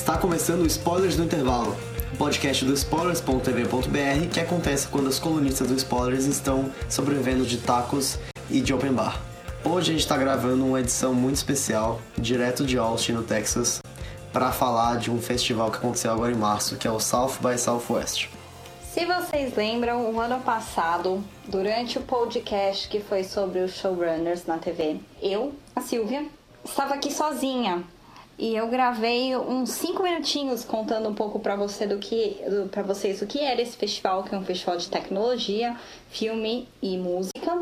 Está começando o Spoilers do Intervalo, o podcast do spoilers.tv.br que acontece quando as colunistas do Spoilers estão sobrevivendo de tacos e de open bar. Hoje a gente está gravando uma edição muito especial, direto de Austin, no Texas, para falar de um festival que aconteceu agora em março, que é o South by Southwest. Se vocês lembram, o ano passado, durante o podcast que foi sobre os showrunners na TV, eu, a Silvia, estava aqui sozinha e eu gravei uns 5 minutinhos contando um pouco para vocês o que era esse festival, que é um festival de tecnologia, filme e música,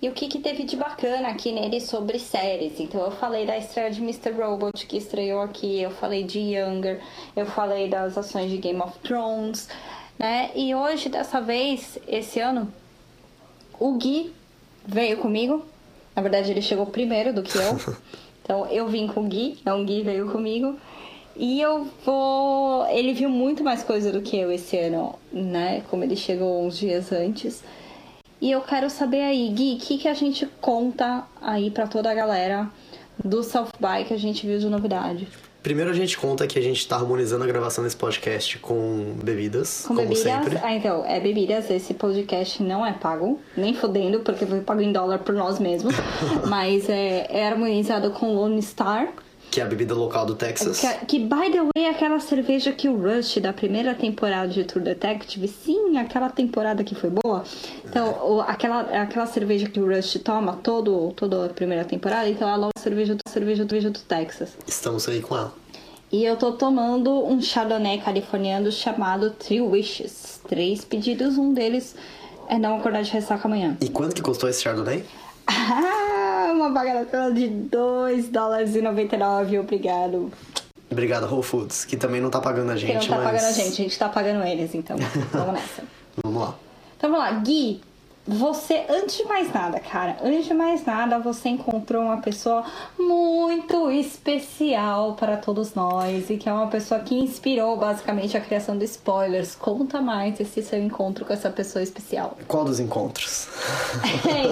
e o que teve de bacana aqui nele sobre séries. Então eu falei da estreia de Mr. Robot, que estreou aqui, eu falei de Younger, eu falei das ações de Game of Thrones, né? E hoje, dessa vez, esse ano, o Gui veio comigo. Na verdade, ele chegou primeiro do que eu. Então, eu vim com o Gui, então o Gui veio comigo. E eu vou... Ele viu muito mais coisa do que eu esse ano, né? Como ele chegou uns dias antes. E eu quero saber aí, Gui, o que a gente conta aí pra toda a galera do South By que a gente viu de novidade? Primeiro a gente conta que a gente tá harmonizando a gravação desse podcast com bebidas, como sempre. Ah, então, é bebidas. Esse podcast não é pago, nem fodendo, porque foi pago em dólar por nós mesmos. Mas é harmonizado com Lone Star, que é a bebida local do Texas. Que, by the way, é aquela cerveja que o Rush, da primeira temporada de True Detective, sim, aquela temporada que foi boa. Então, aquela cerveja que o Rush toma toda a primeira temporada, então ela é a cerveja do Texas. Estamos aí com ela. E eu tô tomando um chardonnay californiano chamado Three Wishes. 3 pedidos, um deles é não acordar de ressaca amanhã. E quanto que custou esse chardonnay? Uma bagatela de $2,99, obrigado. Obrigado, Whole Foods, que também não tá pagando a gente, mas... a gente tá pagando eles, então. Vamos nessa. Vamos lá. Então, vamos lá. Gui, você, antes de mais nada, você encontrou uma pessoa muito especial para todos nós e que é uma pessoa que inspirou, basicamente, a criação do Spoilers. Conta mais esse seu encontro com essa pessoa especial. Qual dos encontros?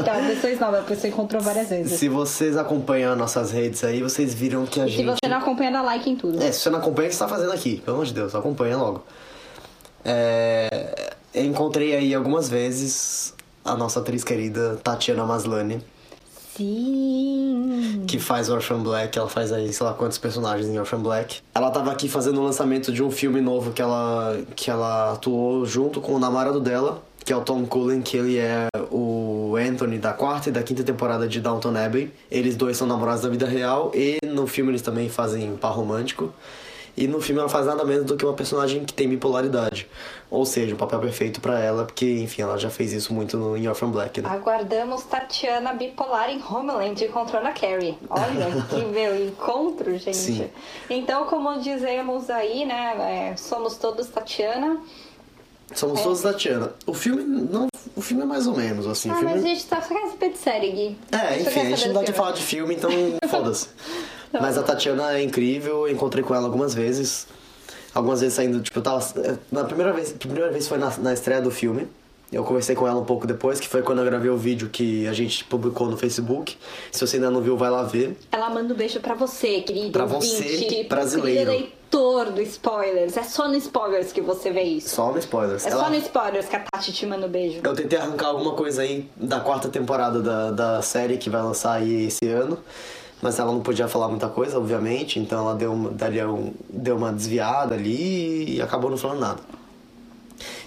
Então, a pessoa nova, a pessoa encontrou várias vezes. Se vocês acompanham nossas redes aí, vocês viram que a gente... Se você não acompanha, dá like em tudo. Se você não acompanha, o que você tá fazendo aqui? Pelo amor de Deus, acompanha logo. Eu encontrei aí algumas vezes... a nossa atriz querida, Tatiana Maslany. Sim! Que faz Orphan Black, ela faz aí sei lá quantos personagens em Orphan Black. Ela tava aqui fazendo o lançamento de um filme novo que ela atuou junto com o namorado dela, que é o Tom Cullen, que ele é o Anthony da 4ª e da 5ª temporada de Downton Abbey. Eles dois são namorados da vida real e no filme eles também fazem par romântico. E no filme ela faz nada menos do que uma personagem que tem bipolaridade. Ou seja, um papel perfeito pra ela, porque, enfim, ela já fez isso muito em Orphan Black, né? Aguardamos Tatiana bipolar em Homeland encontrando a Carrie. Olha, que meu encontro, gente. Sim. Então, como dizemos aí, né, somos todos Tatiana... Somos todos Tatiana. O filme é mais ou menos, assim. Mas a gente tá só querendo saber de série, Gui. Enfim, a gente não dá de falar de filme, então foda-se. Mas a Tatiana é incrível, eu encontrei com ela algumas vezes. Algumas vezes saindo, tipo, eu tava... Na primeira vez foi na estreia do filme. Eu conversei com ela um pouco depois, que foi quando eu gravei o vídeo que a gente publicou no Facebook. Se você ainda não viu, vai lá ver. Ela manda um beijo pra você, querido. Pra você, brasileiro. Leitor do Spoilers. É só no Spoilers que você vê isso. Só no Spoilers. É só no Spoilers que a Tati te manda um beijo. Eu tentei arrancar alguma coisa aí da 4ª temporada da série que vai lançar aí esse ano. Mas ela não podia falar muita coisa, obviamente. Então ela deu uma desviada ali e acabou não falando nada.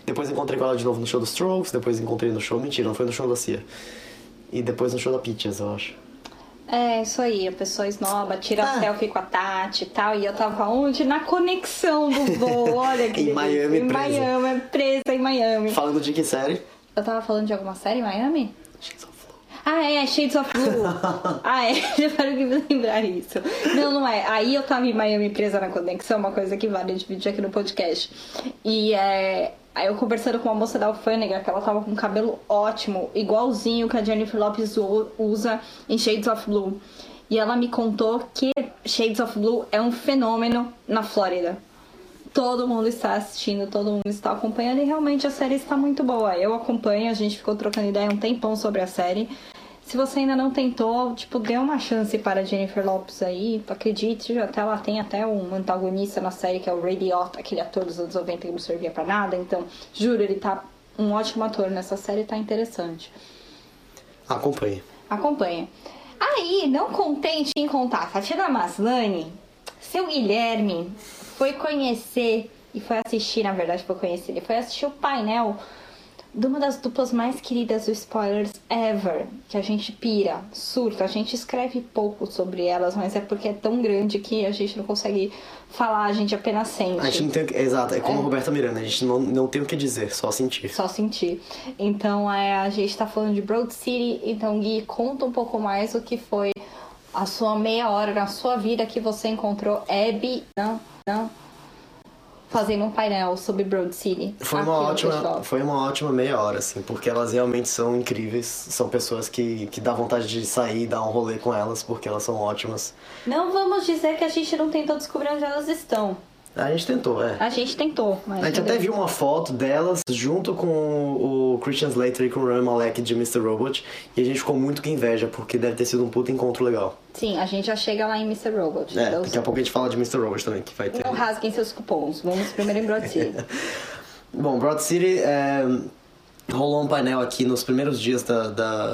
Depois encontrei com ela de novo no show dos Strokes. Depois encontrei no show... Mentira, não foi no show da Cia. E depois no show da Peaches, eu acho. É, isso aí. A pessoa esnoba, tira selfie com a Tati e tal. E eu tava onde? Na conexão do voo. Olha que delícia. Em Miami, presa. Falando de que série? Eu tava falando de alguma série em Miami? Shades of Blue. Já parou de me lembrar isso. Não é. Aí eu tava em Miami presa na conexão, uma coisa que vale dividir aqui no podcast. E aí eu conversando com uma moça da alfândega, que ela tava com um cabelo ótimo, igualzinho que a Jennifer Lopez usa em Shades of Blue. E ela me contou que Shades of Blue é um fenômeno na Flórida. Todo mundo está assistindo, todo mundo está acompanhando e realmente a série está muito boa. Eu acompanho, a gente ficou trocando ideia um tempão sobre a série. Se você ainda não tentou, tipo, dê uma chance para Jennifer Lopez aí. Acredite, até ela tem até um antagonista na série, que é o Ray Liotta, aquele ator dos anos 90 que não servia pra nada. Então, juro, ele tá um ótimo ator nessa série, tá interessante. Acompanha. Aí, não contente em contar, Tatiana Maslany, seu Guilherme, foi conhecer, e foi assistir, na verdade, foi conhecer, ele foi assistir o painel de uma das duplas mais queridas do Spoilers Ever, que a gente pira, surta, a gente escreve pouco sobre elas, mas é porque é tão grande que a gente não consegue falar, a gente apenas sente. A gente não tem, exato, é como a Roberta Miranda, a gente não tem o que dizer, só sentir. Então a gente tá falando de Broad City, então Gui, conta um pouco mais o que foi a sua meia hora na sua vida que você encontrou Abby, fazendo um painel sobre Broad City. Foi uma ótima meia hora, assim, porque elas realmente são incríveis, são pessoas que dá vontade de sair e dar um rolê com elas, porque elas são ótimas. Não vamos dizer que a gente não tentou descobrir onde elas estão. A gente tentou, é. Mas a gente até viu uma foto delas junto com o Christian Slater e com o Rami Malek de Mr. Robot, e a gente ficou muito com inveja, porque deve ter sido um puto encontro legal. Sim, a gente já chega lá em Mr. Robot. Então, daqui a pouco a gente fala de Mr. Robot também, que vai ter... Não rasguem seus cupons, vamos primeiro em Broad City. Bom, Broad City, rolou um painel aqui nos primeiros dias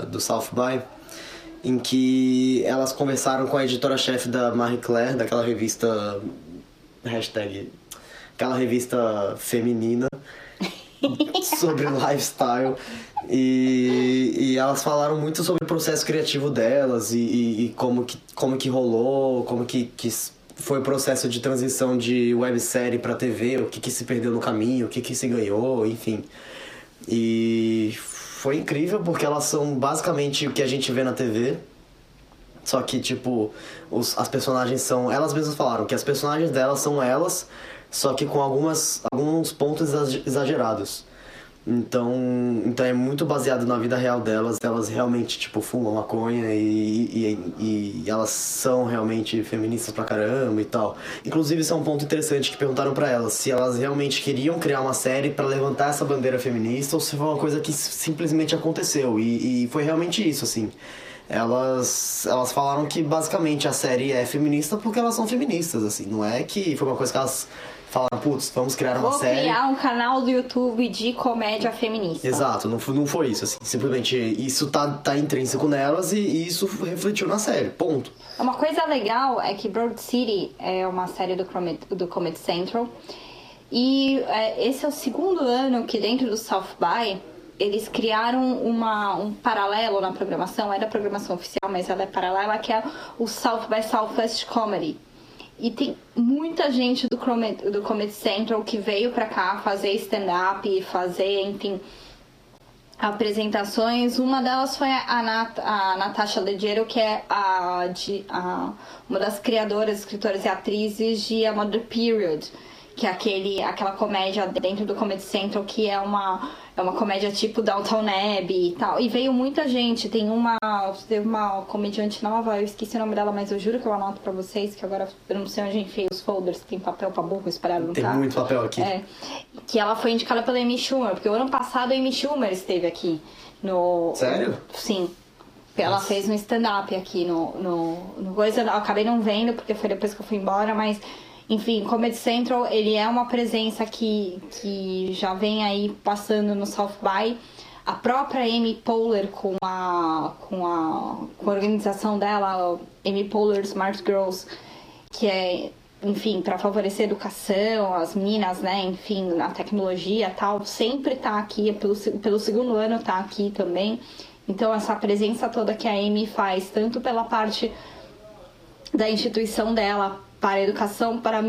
do South By, em que elas conversaram com a editora-chefe da Marie Claire, daquela revista... Hashtag, aquela revista feminina sobre lifestyle, e elas falaram muito sobre o processo criativo delas e como que rolou, como que foi o processo de transição de websérie pra TV, o que se perdeu no caminho, o que se ganhou, enfim. E foi incrível porque elas são basicamente o que a gente vê na TV. Só que, tipo, as personagens são... Elas mesmas falaram que as personagens delas são elas, só que com alguns pontos exagerados. Então é muito baseado na vida real delas. Elas realmente, tipo, fumam maconha e elas são realmente feministas pra caramba e tal. Inclusive, isso é um ponto interessante que perguntaram pra elas. Se elas realmente queriam criar uma série pra levantar essa bandeira feminista ou se foi uma coisa que simplesmente aconteceu. E foi realmente isso, assim. Elas falaram que basicamente a série é feminista porque elas são feministas, assim. Não é que foi uma coisa que elas falaram, putz, vamos criar uma série. Vou criar um canal do YouTube de comédia feminista. Exato, não foi isso, assim. Simplesmente isso tá intrínseco nelas e isso refletiu na série, ponto. Uma coisa legal é que Broad City é uma série do Comedy Central. E esse é o segundo ano que dentro do South By... Eles criaram um paralelo na programação, era a programação oficial, mas ela é paralela, que é o South by Southwest Comedy. E tem muita gente do Comedy Central que veio pra cá fazer stand-up, fazer, enfim, apresentações. Uma delas foi a Natasha Leggero, que é uma das criadoras, escritoras e atrizes de A Mother Period, que é aquela comédia dentro do Comedy Central que é uma comédia tipo Downton Abbey e tal. E veio muita gente. Teve uma comediante nova, eu esqueci o nome dela, mas eu juro que eu anoto pra vocês, que agora eu não sei onde enfiei os folders, tem papel pra burro espalhado no carro. Tem muito papel aqui. Que ela foi indicada pela Amy Schumer, porque o ano passado a Amy Schumer esteve aqui no... Sério? Sim. Ela fez um stand-up aqui no coisa. Eu acabei não vendo, porque foi depois que eu fui embora, mas... Enfim, Comedy Central, ele é uma presença que já vem aí passando no South By. A própria Amy Poehler com a organização dela, Amy Poehler Smart Girls, que é, enfim, para favorecer a educação, as meninas, né, enfim, na tecnologia e tal, sempre tá aqui, pelo segundo ano tá aqui também. Então, essa presença toda que a Amy faz, tanto pela parte da instituição dela, para a educação para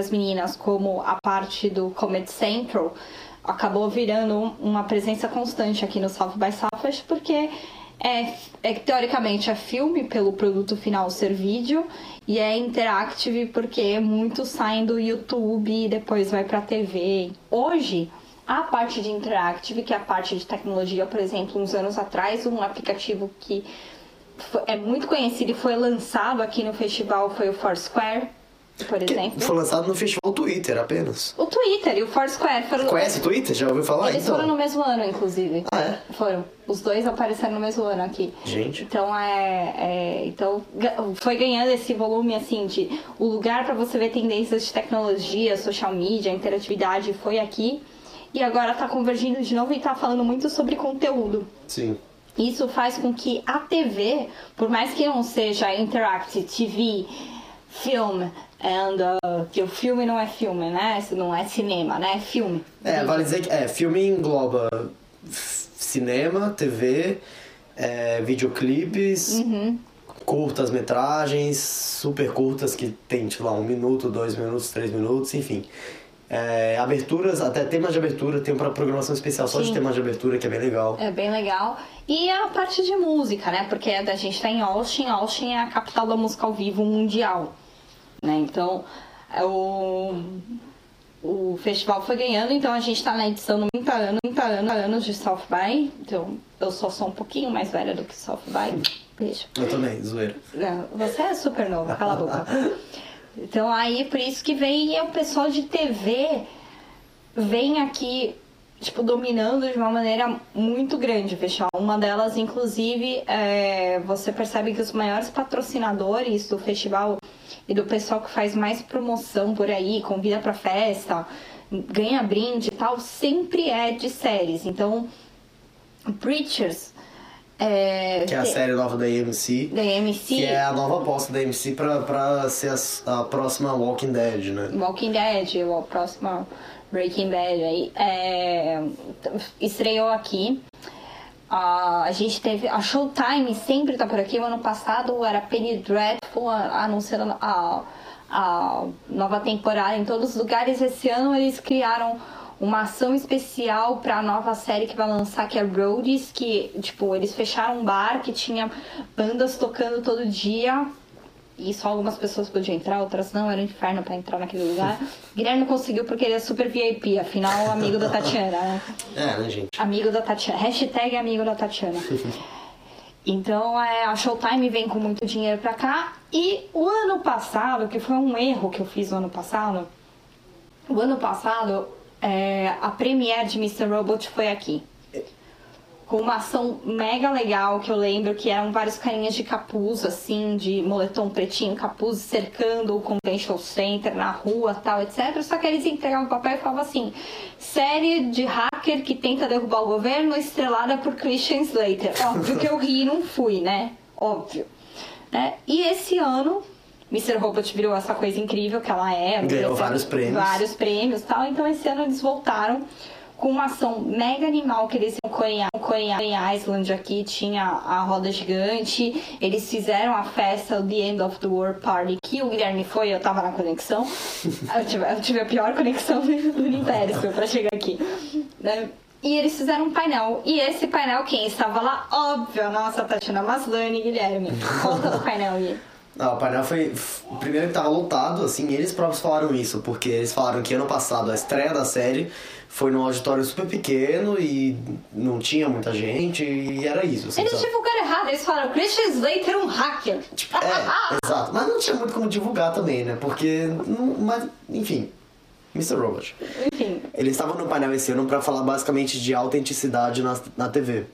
as meninas, como a parte do Comedy Central, acabou virando uma presença constante aqui no South by Southwest, porque teoricamente é filme pelo produto final ser vídeo, e é interactive porque muitos saem do YouTube e depois vai para a TV. Hoje, a parte de interactive, que é a parte de tecnologia, por exemplo, uns anos atrás, um aplicativo que é muito conhecido e foi lançado aqui no festival foi o Foursquare, por exemplo. Foi lançado no festival Twitter apenas. O Twitter e o Foursquare foram... Conhece o Twitter? Já ouviu falar? Eles foram no mesmo ano, inclusive. Ah, é? Foram. Os dois apareceram no mesmo ano aqui. Gente. Então, então foi ganhando esse volume, assim, de... O lugar pra você ver tendências de tecnologia, social media, interatividade foi aqui. E agora tá convergindo de novo e tá falando muito sobre conteúdo. Sim. Isso faz com que a TV, por mais que não seja interactive TV, filme, que o filme não é filme, né? Isso não é cinema, né? É filme. É, vale dizer que filme engloba cinema, TV, videoclipes, uhum, curtas metragens, super curtas que tem, sei lá, 1 minuto, 2 minutos, 3 minutos, enfim. Aberturas, até temas de abertura. Tem uma programação especial só, sim, de temas de abertura, que é bem legal. É bem legal. E a parte de música, né? Porque a gente tá em Austin. Austin é a capital da música ao vivo mundial, né? Então o festival foi ganhando. Então a gente tá na edição do 30 anos de South By. Então eu só sou um pouquinho mais velha do que South By. Beijo. Eu também, zoeira. Você é super nova, cala a boca. Então aí por isso que vem o pessoal de TV, vem aqui, tipo, dominando de uma maneira muito grande, pessoal. Uma delas, inclusive, você percebe que os maiores patrocinadores do festival e do pessoal que faz mais promoção por aí, convida pra festa, ganha brinde e tal, sempre é de séries. Então, Preachers... que é a série nova da AMC. Da AMC. Que é a nova aposta da AMC pra ser a próxima Walking Dead, né? Walking Dead, a próxima Breaking Bad aí. Estreou aqui. A gente teve... A Showtime sempre tá por aqui. O ano passado era Penny Dreadful anunciando a nova temporada em todos os lugares. Esse ano eles criaram uma ação especial pra nova série que vai lançar, que é Roadies, que, tipo, eles fecharam um bar que tinha bandas tocando todo dia e só algumas pessoas podiam entrar, outras não, era um inferno pra entrar naquele lugar. Guilherme não conseguiu porque ele é super VIP, afinal, amigo da Tatiana, né? Né, gente? Amigo da Tatiana, hashtag amigo da Tatiana. Então, a Showtime vem com muito dinheiro pra cá. E o ano passado, que foi um erro que eu fiz no ano passado, a premiere de Mr. Robot foi aqui, com uma ação mega legal, que eu lembro que eram vários carinhas de capuz, assim, de moletom pretinho, capuz, cercando o Convention Center na rua, tal, etc. Só que eles entregavam o papel e falavam assim: série de hacker que tenta derrubar o governo, estrelada por Christian Slater. Óbvio que eu ri e não fui, né? Óbvio, né? E esse ano Mr. Robot virou essa coisa incrível que ela é. Ganhou vários prêmios. Vários prêmios e tal. Então esse ano eles voltaram com uma ação mega animal, que eles iam corear em Iceland aqui. Tinha a roda gigante. Eles fizeram a festa The End of the World Party, que o Guilherme foi, eu tava na conexão. Eu tive a pior conexão do universo pra chegar aqui. E eles fizeram um painel. E esse painel, quem estava lá? Óbvio, a nossa Tatiana Maslany, Guilherme. Conta do painel aí. Não, o painel foi... Primeiro que tava lotado, assim, eles próprios falaram isso, porque eles falaram que ano passado a estreia da série foi num auditório super pequeno e não tinha muita gente, e era isso, assim. Eles divulgaram errado, eles falaram: Christian Slater é um hacker. Tipo, exato. Mas não tinha muito como divulgar também, né? Porque... Mas, enfim... Mr. Robot. Enfim. Eles estavam no painel esse ano pra falar basicamente de autenticidade na TV.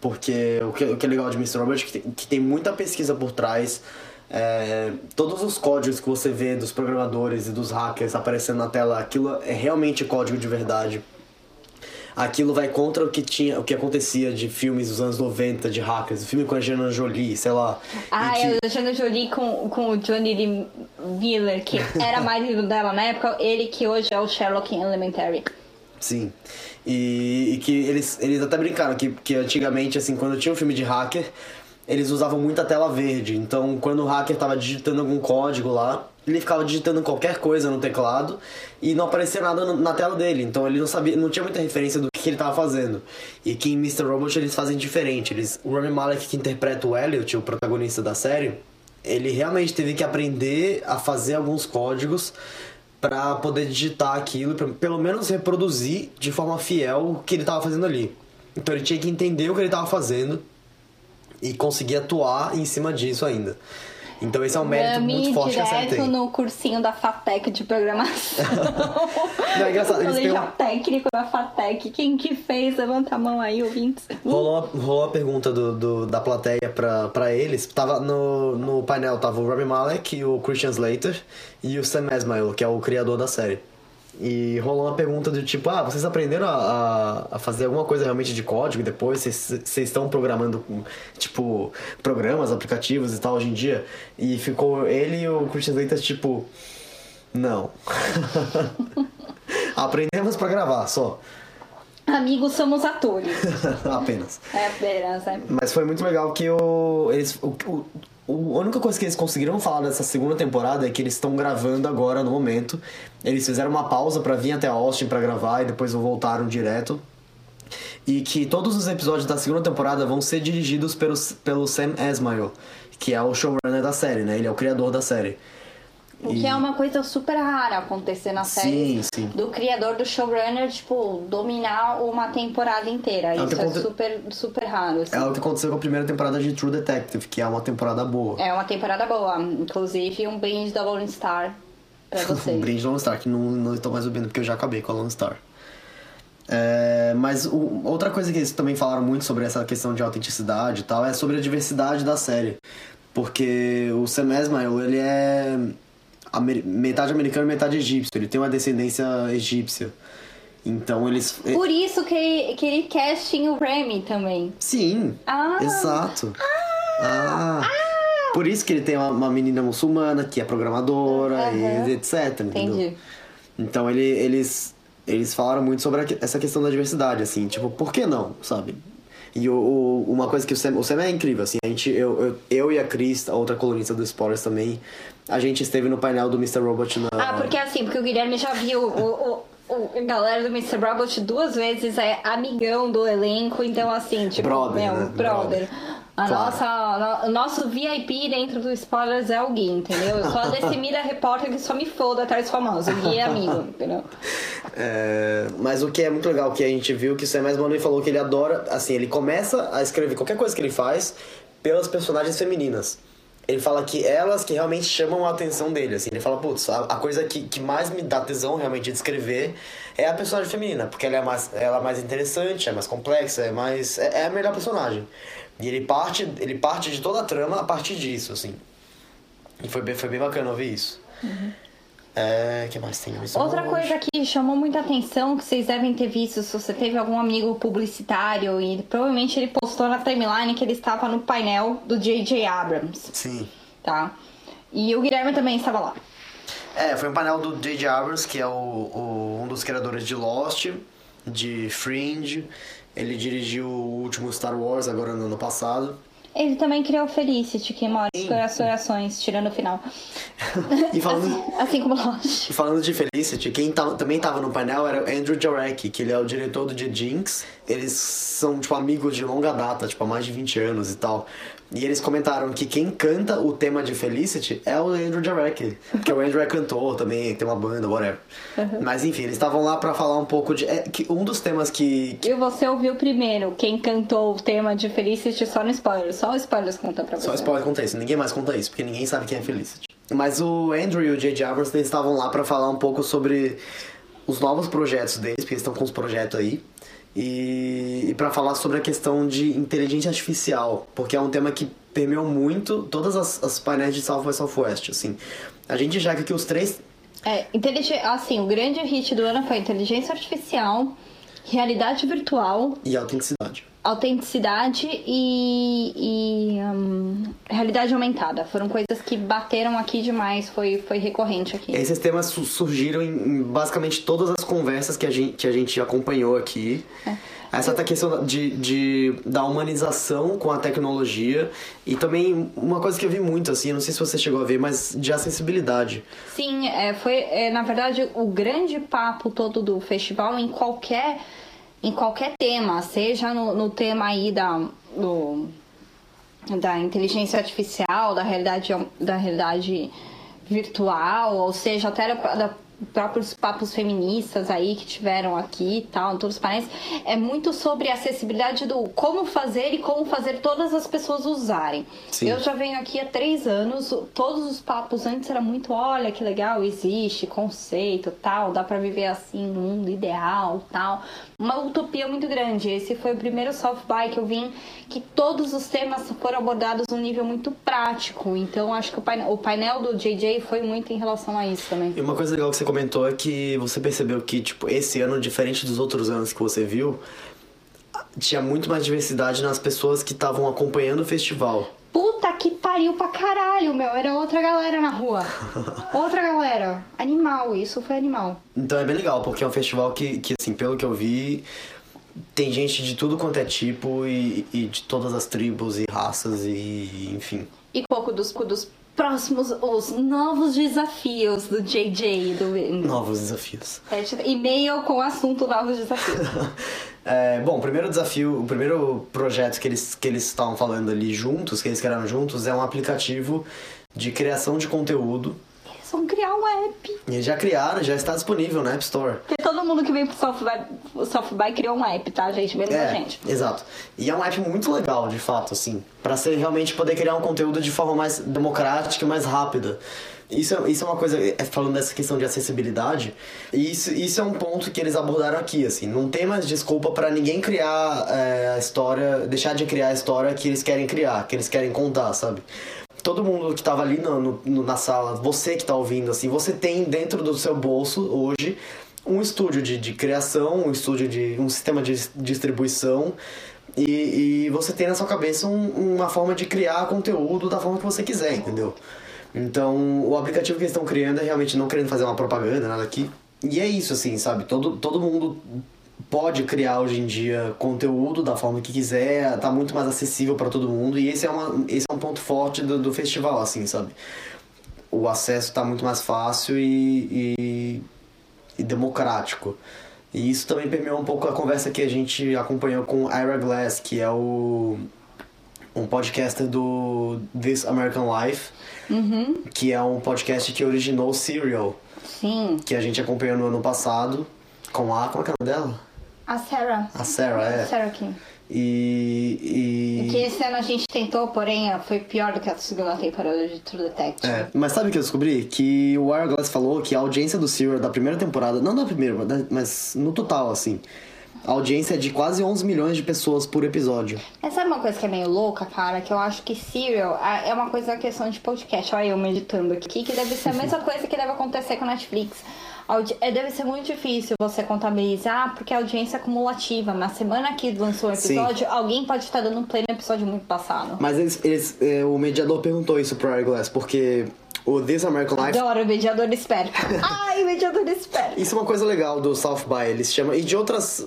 Porque o que é legal de Mr. Robot é que tem muita pesquisa por trás... todos os códigos que você vê dos programadores e dos hackers aparecendo na tela, aquilo é realmente código de verdade. Aquilo vai contra o que acontecia de filmes dos anos 90 de hackers. O filme com a Angelina Jolie, sei lá. A Angelina Jolie com o Johnny Lee Miller, que era marido dela na época, ele que hoje é o Sherlock em Elementary. Sim. E que eles até brincaram que antigamente, assim, quando tinha um filme de hacker, eles usavam muita tela verde. Então, quando o hacker tava digitando algum código lá, ele ficava digitando qualquer coisa no teclado e não aparecia nada na tela dele. Então, ele não sabia, não tinha muita referência do que ele tava fazendo. E que em Mr. Robot eles fazem diferente. O Rami Malek, que interpreta o Elliot, o protagonista da série, ele realmente teve que aprender a fazer alguns códigos pra poder digitar aquilo, pra pelo menos reproduzir de forma fiel o que ele tava fazendo ali. Então, ele tinha que entender o que ele tava fazendo e conseguir atuar em cima disso ainda. Então esse é um mérito muito forte que a série tem. No cursinho da FATEC de programação. Não, é engraçado. Colegial técnico da FATEC. Quem que fez? Levanta a mão aí, ouvintes. Rolou a pergunta da plateia pra eles. Tava no painel tava o Rami Malek, o Christian Slater e o Sam Esmail, que é o criador da série. E rolou uma pergunta do tipo, vocês aprenderam a fazer alguma coisa realmente de código depois? Vocês estão programando, tipo, programas, aplicativos e tal hoje em dia? E ficou ele e o Christian Slater, tipo, não. Aprendemos pra gravar, só. Amigos, somos atores. Apenas. É. Mas foi muito legal que a única coisa que eles conseguiram falar dessa segunda temporada é que eles estão gravando agora, no momento. Eles fizeram uma pausa pra vir até Austin pra gravar e depois voltaram direto. E que todos os episódios da segunda temporada vão ser dirigidos pelo Sam Esmail, que é o showrunner da série, né? Ele é o criador da série. O que é uma coisa super rara acontecer na série. Sim. Do criador, do showrunner, tipo, dominar uma temporada inteira. Isso é super, super raro. Assim. É o que aconteceu com a primeira temporada de True Detective, que é uma temporada boa. É uma temporada boa. Inclusive, um brinde da Lone Star pra vocês. Um brinde da Lone Star, que não estou mais ouvindo, porque eu já acabei com a Lone Star. Mas outra coisa que eles também falaram muito sobre essa questão de autenticidade e tal, é sobre a diversidade da série. Porque o Sam Esmail, ele é... metade americano e metade egípcio. Ele tem uma descendência egípcia. Então eles... Por isso que ele casting o Remy também. Sim, exato. Por isso que ele tem uma menina muçulmana que é programadora, e etc. Entendeu? Entendi. Então eles falaram muito sobre essa questão da diversidade, assim. Tipo, por que não, sabe? E uma coisa que o Sam é incrível, assim. A gente, eu e a Cris, a outra colunista do Spoilers também... A gente esteve no painel do Mr. Robot na... porque o Guilherme já viu a galera do Mr. Robot duas vezes, é amigão do elenco, então assim, tipo... Brother. O nosso VIP dentro do Spoilers é o Gui, entendeu? Eu sou a Decimira repórter que só me foda atrás dos famosos. O Gui é amigo, entendeu? Mas o que é muito legal, que a gente viu que o Sam Esmail falou que ele adora... Assim, ele começa a escrever qualquer coisa que ele faz pelas personagens femininas. Ele fala que elas que realmente chamam a atenção dele, assim. Ele fala, putz, a coisa que mais me dá tesão realmente de escrever é a personagem feminina. Porque ela é mais interessante, é mais complexa, é a melhor personagem. E ele parte de toda a trama a partir disso, assim. E foi bem bacana ouvir isso. Uhum. Que mais tem? Outra coisa que chamou muita atenção, que vocês devem ter visto, se você teve algum amigo publicitário, e provavelmente ele postou na timeline que ele estava no painel do J.J. Abrams. Sim. Tá? E o Guilherme também estava lá. Foi um painel do J.J. Abrams, que é um dos criadores de Lost, de Fringe. Ele dirigiu o último Star Wars, agora no ano passado. Ele também criou Felicity, que mora os corações, tirando o final. E assim como Lost. E falando de Felicity, quem também tava no painel era o Andrew Jarecki, que ele é o diretor do The Jinx. Eles são, tipo, amigos de longa data, tipo, há mais de 20 anos e tal. E eles comentaram que quem canta o tema de Felicity é o Andrew Jarecki. Porque o Andrew é cantor também, tem uma banda, whatever. Uhum. Mas enfim, eles estavam lá pra falar um pouco de... um dos temas que... E você ouviu primeiro quem cantou o tema de Felicity só no spoiler. Só o spoiler conta pra você. Só o spoiler conta isso, ninguém mais conta isso, porque ninguém sabe quem é Felicity. Mas o Andrew e o J.J. Abrams, eles estavam lá pra falar um pouco sobre os novos projetos deles, porque eles estão com os projetos aí. E para falar sobre a questão de inteligência artificial, porque é um tema que permeou muito todas as painéis de South by Southwest, assim. A gente já que os três... o grande hit do ano foi inteligência artificial, realidade virtual... E autenticidade. Autenticidade e realidade aumentada. Foram coisas que bateram aqui demais, foi recorrente aqui. Esses temas surgiram em basicamente todas as conversas que a gente acompanhou aqui. Essa questão da humanização com a tecnologia. E também uma coisa que eu vi muito, assim, não sei se você chegou a ver, mas de acessibilidade. Sim, na verdade, o grande papo todo do festival em qualquer tema, seja no tema aí da inteligência artificial, da realidade virtual, ou seja, até da próprios papos feministas aí que tiveram aqui e tal, em todos os painéis, é muito sobre a acessibilidade do como fazer e como fazer todas as pessoas usarem. Sim. Eu já venho aqui há 3 anos, todos os papos antes era muito, olha que legal, existe conceito, tal, dá pra viver assim no mundo ideal, tal, uma utopia muito grande. Esse foi o primeiro soft buy que eu vim, que todos os temas foram abordados num nível muito prático, então acho que o painel do JJ foi muito em relação a isso também. E uma coisa legal que você comentou é que você percebeu que, tipo, esse ano, diferente dos outros anos que você viu, tinha muito mais diversidade nas pessoas que estavam acompanhando o festival. Puta que pariu pra caralho, meu. Era outra galera na rua. Outra galera. Animal, isso foi animal. Então é bem legal, porque é um festival que assim, pelo que eu vi, tem gente de tudo quanto é tipo e de todas as tribos e raças e enfim. E pouco dos próximos, os novos desafios do JJ. Novos desafios. E-mail com o assunto novos desafios. Bom, o primeiro projeto que eles estavam falando ali juntos, que eles criaram juntos, é um aplicativo de criação de conteúdo. Eles vão criar um app. E já criaram, já está disponível na App Store. Porque todo mundo que vem pro SoftBuy criou um app, tá, gente? Mesmo a gente. Exato. E é um app muito legal, de fato, assim. Pra você realmente poder criar um conteúdo de forma mais democrática e mais rápida. Isso é uma coisa, falando dessa questão de acessibilidade, isso é um ponto que eles abordaram aqui, assim. Não tem mais desculpa pra ninguém criar a história, deixar de criar a história que eles querem criar, que eles querem contar, sabe? Todo mundo que tava ali na sala, você que tá ouvindo, assim, você tem dentro do seu bolso, hoje, um estúdio de criação, um estúdio um sistema de distribuição, e você tem na sua cabeça uma forma de criar conteúdo da forma que você quiser, entendeu? Então, o aplicativo que eles estão criando é realmente não querendo fazer uma propaganda, nada aqui. E é isso, assim, sabe? Todo mundo pode criar hoje em dia conteúdo da forma que quiser, tá muito mais acessível para todo mundo, e esse é um ponto forte do festival, assim, sabe? O acesso tá muito mais fácil e democrático. E isso também permeou um pouco a conversa que a gente acompanhou com Ira Glass, que é um podcaster do This American Life, uhum, que é um podcast que originou o Serial. Sim. Que a gente acompanhou no ano passado com como é que é o nome dela? A Sarah. A Sarah, é. Sarah Koenig. E que esse ano a gente tentou, porém foi pior do que a segunda temporada de True Detective. Mas sabe o que eu descobri? Que o Ira Glass falou que a audiência do Serial da primeira temporada, não da primeira, mas no total, assim, a audiência é de quase 11 milhões de pessoas por episódio. Essa é uma coisa que é meio louca, cara, que eu acho que Serial é uma coisa na questão de podcast. Olha eu meditando aqui, que deve ser a mesma coisa que deve acontecer com a Netflix. Deve ser muito difícil você contabilizar, porque a audiência é acumulativa. Na semana que lançou o episódio, sim, alguém pode estar dando um play no episódio muito passado. Mas o mediador perguntou isso pro Ira Glass, porque o This American Life... Adoro, mediador esperto. Ai, mediador esperto. Isso é uma coisa legal do South By, eles chamam... E de outros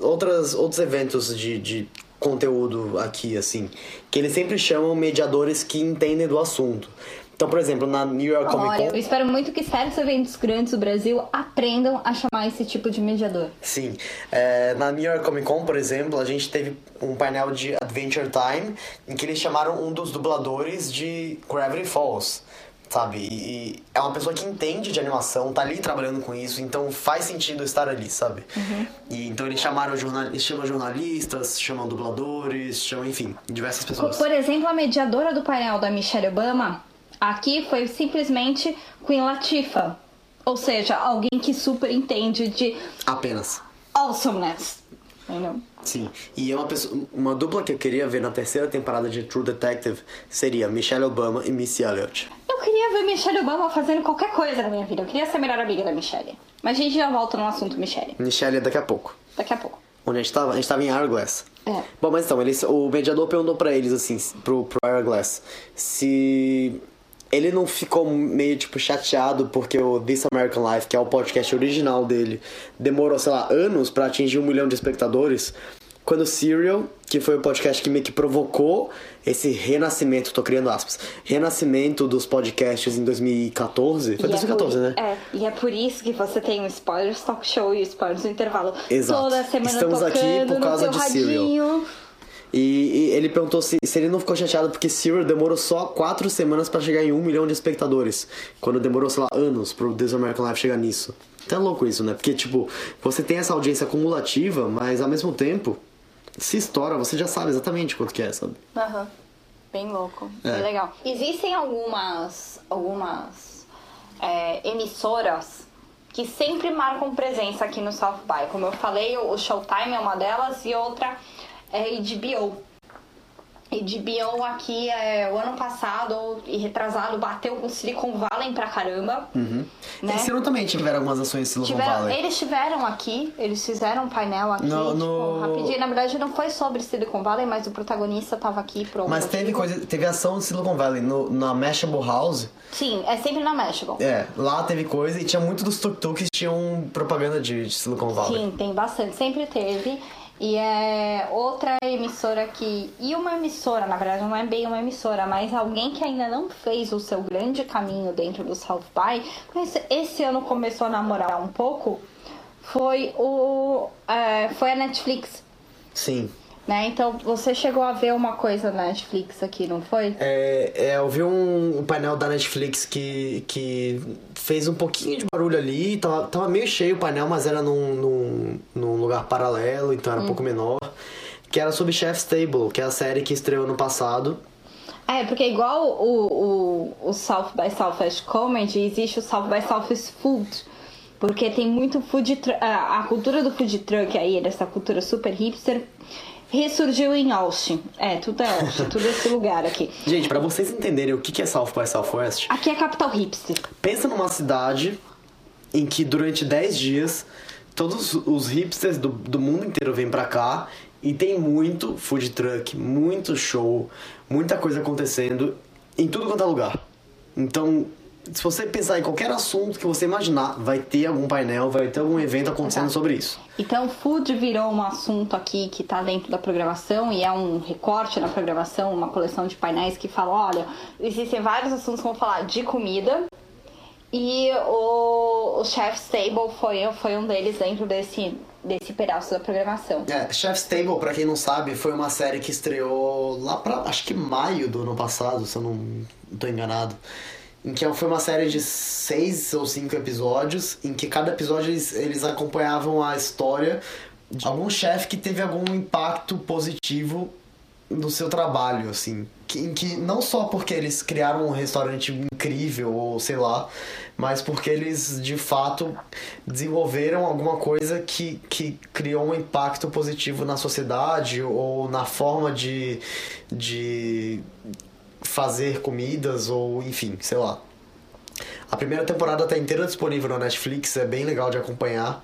eventos de conteúdo aqui, assim, que eles sempre chamam mediadores que entendem do assunto. Então, por exemplo, na New York Comic Con... Olha, eu espero muito que certos eventos grandes do Brasil aprendam a chamar esse tipo de mediador. Sim. Na New York Comic Con, por exemplo, a gente teve um painel de Adventure Time em que eles chamaram um dos dubladores de Gravity Falls, sabe? E é uma pessoa que entende de animação, tá ali trabalhando com isso, então faz sentido estar ali, sabe? Uhum. E então eles chamaram jornalistas, chamam dubladores, chamam, enfim, diversas pessoas. Por exemplo, a mediadora do painel da Michelle Obama... Aqui foi simplesmente Queen Latifah, ou seja, alguém que super entende de... Apenas. Awesomeness. Entendeu? Sim, e é uma dupla que eu queria ver na terceira temporada de True Detective seria Michelle Obama e Missy Elliott. Eu queria ver Michelle Obama fazendo qualquer coisa na minha vida, eu queria ser a melhor amiga da Michelle. Mas a gente já volta no assunto Michelle. Michelle é daqui a pouco. Daqui a pouco. Onde a gente tava em Ira Glass. É. Bom, mas então, o mediador perguntou pra eles, assim, pro Ira Glass, se... Ele não ficou meio, tipo, chateado porque o This American Life, que é o podcast original dele, demorou, sei lá, anos pra atingir 1 milhão de espectadores. Quando o Serial, que foi o podcast que meio que provocou esse renascimento, tô criando aspas, renascimento dos podcasts em 2014. Foi 2014, né? E é por isso que você tem o Spoilers Talk Show e o Spoilers no Intervalo. Exato. Toda semana estamos aqui por causa de Serial. E ele perguntou se ele não ficou chateado porque Serial demorou só 4 semanas pra chegar em 1 milhão de espectadores, quando demorou, sei lá, anos pro This American Life chegar nisso. Tá louco isso, né? Porque, tipo, você tem essa audiência acumulativa, mas ao mesmo tempo, se estoura, você já sabe exatamente quanto que é, sabe? Aham, bem louco, bem legal. Existem algumas emissoras que sempre marcam presença aqui no South By. Como eu falei, o Showtime é uma delas e outra... é HBO. HBO aqui, o ano passado e retrasado, bateu com Silicon Valley pra caramba. Uhum. Né? Eles também tiveram algumas ações em Silicon Valley. Eles tiveram aqui, eles fizeram um painel aqui, rapidinho. Na verdade, não foi sobre Silicon Valley, mas o protagonista tava aqui. Mas teve ação de Silicon Valley na Mashable House. Sim, é sempre na Mashable. É, lá teve coisa e tinha muito dos tuk-tuks que tinham propaganda de Silicon Valley. Sim, tem bastante, sempre teve. E é outra emissora que... E uma emissora, na verdade, não é bem uma emissora, mas alguém que ainda não fez o seu grande caminho dentro do South By, mas esse ano começou a namorar um pouco, foi a Netflix. Sim. Né? Então, você chegou a ver uma coisa na Netflix aqui, não foi? Eu vi um painel da Netflix que fez um pouquinho de barulho ali. Tava meio cheio o painel, mas era num lugar paralelo, então era um pouco menor. Que era sobre Chef's Table, que é a série que estreou no passado. É, porque igual o South by Southwest Comedy, existe o South by Southwest Food. Porque tem muito food truck, a cultura do food truck aí, dessa cultura super hipster... ressurgiu em Austin. É, tudo é Austin, tudo esse lugar aqui. Gente, pra vocês entenderem o que é South by Southwest... Aqui é a capital hipster. Pensa numa cidade em que durante 10 dias todos os hipsters do mundo inteiro vêm pra cá e tem muito food truck, muito show, muita coisa acontecendo em tudo quanto é lugar. Então, se você pensar em qualquer assunto que você imaginar, vai ter algum painel, vai ter algum evento acontecendo sobre isso. Então, food virou um assunto aqui que tá dentro da programação e é um recorte na programação, uma coleção de painéis que fala, olha, existem vários assuntos que vão falar de comida e o Chef's Table foi um deles dentro desse pedaço da programação. Chef's Table, pra quem não sabe, foi uma série que estreou lá pra, acho que maio do ano passado, se eu não tô enganado. Em que foi uma série de 6 ou 5 episódios, em que cada episódio eles acompanhavam a história de algum chefe que teve algum impacto positivo no seu trabalho, assim. Em que não só porque eles criaram um restaurante incrível, ou sei lá, mas porque eles, de fato, desenvolveram alguma coisa que criou um impacto positivo na sociedade ou na forma de fazer comidas ou, enfim, sei lá. A primeira temporada tá inteira disponível na Netflix, é bem legal de acompanhar.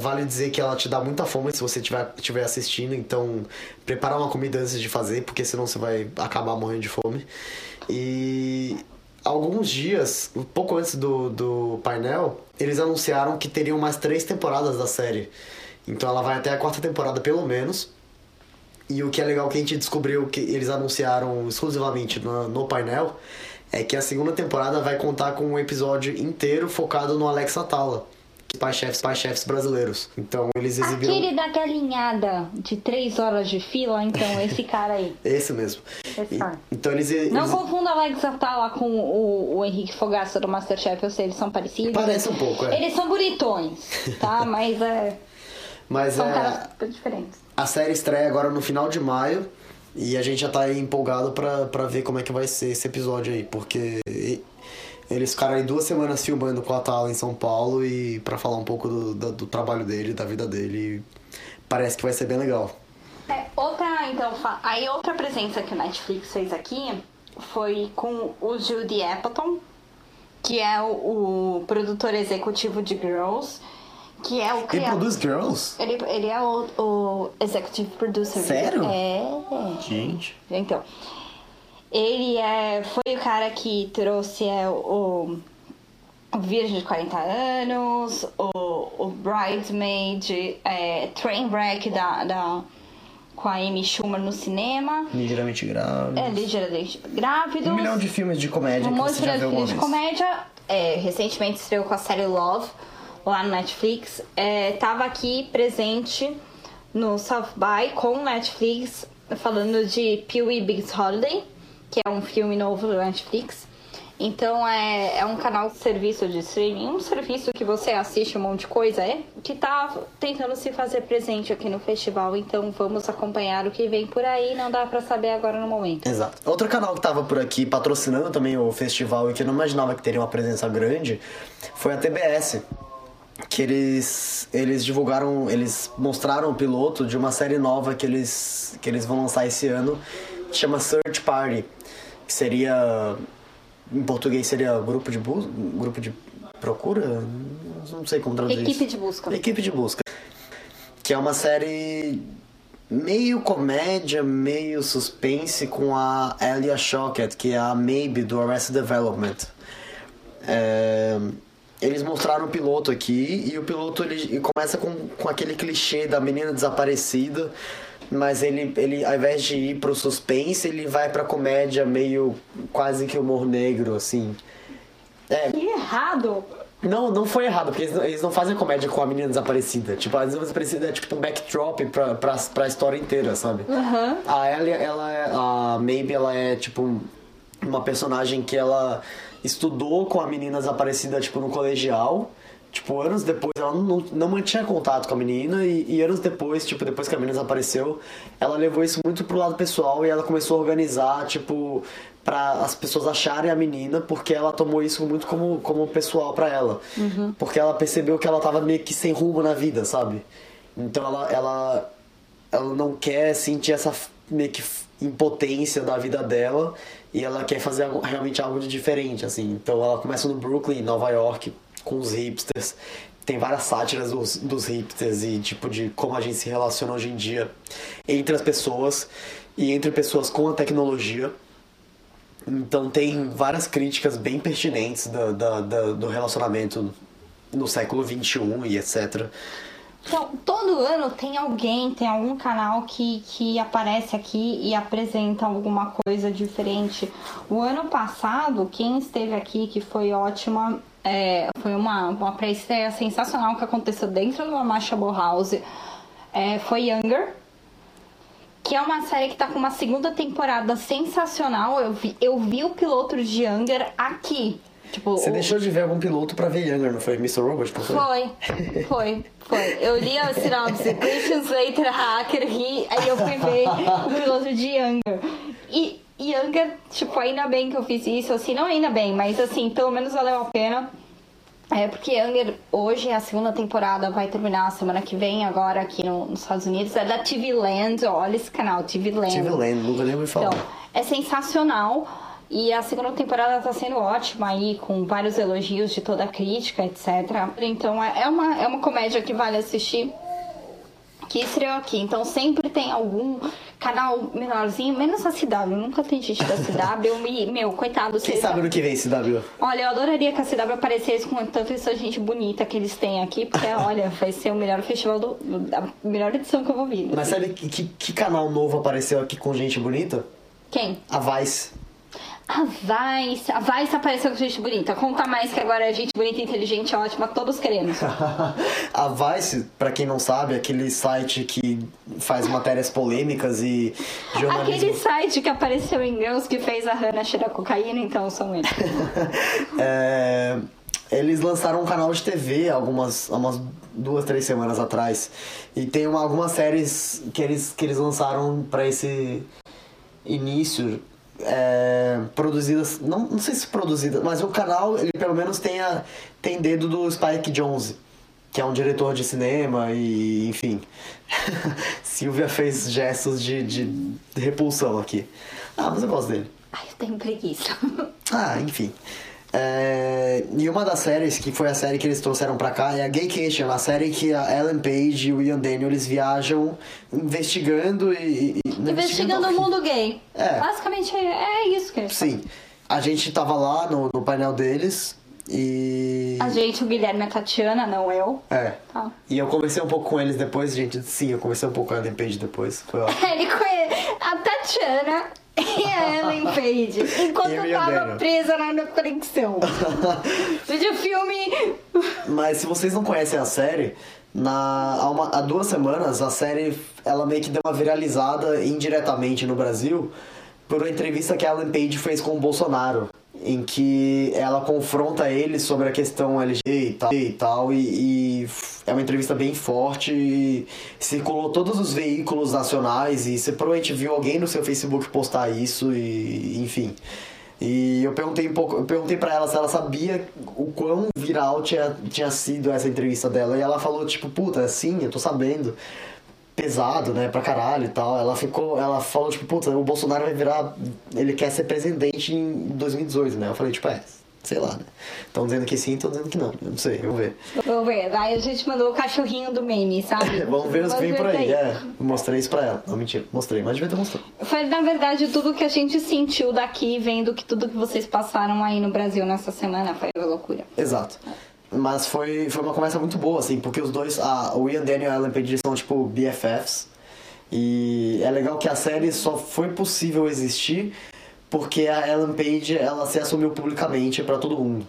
Vale dizer que ela te dá muita fome se você estiver assistindo, então prepara uma comida antes de fazer, porque senão você vai acabar morrendo de fome. E alguns dias, um pouco antes do painel, eles anunciaram que teriam mais 3 temporadas da série. Então ela vai até a 4ª temporada, pelo menos. E o que é legal que a gente descobriu, que eles anunciaram exclusivamente no painel, é que a 2ª temporada vai contar com um episódio inteiro focado no Alex Atala, que pais chefs brasileiros. Então eles exibiram... Aquele da galinhada de 3 horas de fila, então esse cara aí. Esse mesmo. Então eles... Não confunda Alex Atala com o Henrique Fogaça do MasterChef, eu sei, eles são parecidos. Parece um pouco, é. Eles são bonitões, tá? Mas são caras diferentes. A série estreia agora no final de maio e a gente já tá aí empolgado pra ver como é que vai ser esse episódio aí, porque eles ficaram aí 2 semanas filmando com a Tala em São Paulo e pra falar um pouco do trabalho dele, da vida dele, parece que vai ser bem legal. Outra presença que o Netflix fez aqui foi com o Jude Apatow, que é o produtor executivo de Girls. Que é o ele produz Girls? Ele é o executive producer. Sério? É. Gente. Então, ele foi o cara que trouxe o Virgem de 40 Anos, o Bridesmaid, Trainwreck com a Amy Schumer no cinema. Ligeiramente Grávidos. Ligeiramente Grávidos. 1 milhão de filmes de comédia que você já viu alguma vez. Um monte de filmes de comédia. Recentemente estreou com a série Love. Lá no Netflix, tava aqui presente no South By com Netflix, falando de Pee-wee Big's Holiday, que é um filme novo do Netflix. Então é um canal de serviço de streaming, um serviço que você assiste um monte de coisa, que tá tentando se fazer presente aqui no festival. Então vamos acompanhar o que vem por aí, não dá pra saber agora no momento. Exato. Outro canal que tava por aqui patrocinando também o festival e que eu não imaginava que teria uma presença grande foi a TBS, que eles divulgaram, eles mostraram o piloto de uma série nova que eles vão lançar esse ano, que chama Search Party, que seria... Em português seria grupo de procura? Não sei como traduzir isso. Equipe de busca. Que é uma série meio comédia, meio suspense, com a Alia Shawkat, que é a Maybe do Arrested Development. Eles mostraram o piloto aqui, e o piloto ele começa com aquele clichê da menina desaparecida, mas ele ao invés de ir pro suspense, ele vai pra comédia meio quase que humor negro, assim. Que errado! Não foi errado, porque eles não fazem comédia com a menina desaparecida. Tipo, a menina desaparecida é tipo um backdrop pra história inteira, sabe? Uhum. A Ellie, a Maybe, ela é tipo uma personagem que ela estudou com a menina desaparecida, tipo, no colegial. Tipo, anos depois, ela não mantinha contato com a menina e anos depois, tipo, depois que a menina desapareceu, ela levou isso muito pro lado pessoal e ela começou a organizar, tipo, pra as pessoas acharem a menina, porque ela tomou isso muito como pessoal pra ela. Uhum. Porque ela percebeu que ela tava meio que sem rumo na vida, sabe? Então ela não quer sentir essa meio que impotência da vida dela e ela quer fazer realmente algo de diferente, assim. Então ela começa no Brooklyn, Nova York, com os hipsters, tem várias sátiras dos hipsters e tipo de como a gente se relaciona hoje em dia entre as pessoas e entre pessoas com a tecnologia. Então tem várias críticas bem pertinentes do relacionamento no século XXI e etc. Então, todo ano tem algum canal que aparece aqui e apresenta alguma coisa diferente. O ano passado, quem esteve aqui, que foi ótima, foi uma pré-estreia sensacional que aconteceu dentro de uma Mashable House, foi Younger, que é uma série que tá com uma segunda temporada sensacional. Eu vi o piloto de Younger aqui. Tipo, você deixou de ver algum piloto pra ver Younger, não foi? Mr. Robot? Foi. Eu li a sinopse, Christian Slater, hacker, ri, aí eu fui ver o piloto de Younger. E Younger, tipo, ainda bem que eu fiz isso, assim, não ainda bem, mas assim, pelo menos valeu a pena. Porque Younger, hoje, a segunda temporada vai terminar semana que vem, agora aqui nos Estados Unidos. É da TV Land, olha esse canal, TV Land. TV Land, nunca nem ouvi falar. Então, é sensacional. E a segunda temporada tá sendo ótima aí, com vários elogios de toda a crítica, etc. Então é uma comédia que vale assistir, que estreou aqui. Então sempre tem algum canal menorzinho, menos a CW. Nunca tem gente da CW. Meu, coitado. Quem sabe no que vem CW? Olha, eu adoraria que a CW aparecesse com tanto essa gente bonita que eles têm aqui, porque, olha, vai ser o melhor festival, a melhor edição que eu vou vir. Mas sabe que canal novo apareceu aqui com gente bonita? Quem? A Vice. A Vice apareceu com gente bonita. Conta mais, que agora é gente bonita, inteligente, ótima, todos queremos. A Vice, pra quem não sabe, é aquele site que faz matérias polêmicas e jornalismo. Aquele site que apareceu em Girls, que fez a Hannah cheirar cocaína, então são eles. Eles lançaram um canal de TV umas 2-3 semanas atrás. E tem algumas séries que eles lançaram pra esse início. Produzidas, não sei se produzidas, mas o canal, ele pelo menos tem dedo do Spike Jonze, que é um diretor de cinema e, enfim. Silvia fez gestos de repulsão aqui. Ah, mas eu gosto dele. Ai, eu tenho preguiça. Ah, enfim. E uma das séries, que foi a série que eles trouxeram pra cá, é a Gaycation, a série que a Ellen Page e o Ian Daniel, eles viajam investigando investigando o mundo gay. Basicamente é isso que eles fazem. Sim. A gente tava lá no painel deles e... A gente, o Guilherme e a Tatiana, não eu. Ah. E eu conversei um pouco com eles depois, gente. Sim, eu conversei um pouco com a Ellen Page depois. Foi ótimo. A Tatiana... E a Ellen Page, enquanto eu tava presa na minha conexão de filme. Mas se vocês não conhecem a série, Há 2 semanas, a série, ela meio que deu uma viralizada indiretamente no Brasil por uma entrevista que a Ellen Page fez com o Bolsonaro, em que ela confronta ele sobre a questão LGBT e tal, e é uma entrevista bem forte, e circulou todos os veículos nacionais, e você provavelmente viu alguém no seu Facebook postar isso, e enfim... E eu perguntei pra ela se ela sabia o quão viral tinha sido essa entrevista dela. E ela falou, tipo, puta, sim, eu tô sabendo. Pesado, né, pra caralho e tal. Ela falou, tipo, puta, o Bolsonaro vai virar... Ele quer ser presidente em 2018, né? Eu falei, tipo, sei lá, né? Estão dizendo que sim, estão dizendo que não. Eu não sei, vamos ver. Aí a gente mandou o cachorrinho do meme, sabe? Vamos ver os memes por aí. É, mostrei isso pra ela. Não, mentira, mostrei, mas devia ter mostrado. Foi, na verdade, tudo que a gente sentiu daqui, vendo que tudo que vocês passaram aí no Brasil nessa semana foi uma loucura. Exato. Mas foi uma conversa muito boa, assim, porque os dois, o Ian Daniel e a Ellen Page são, tipo, BFFs. E é legal que a série só foi possível existir porque a Ellen Page, ela se assumiu publicamente para todo mundo.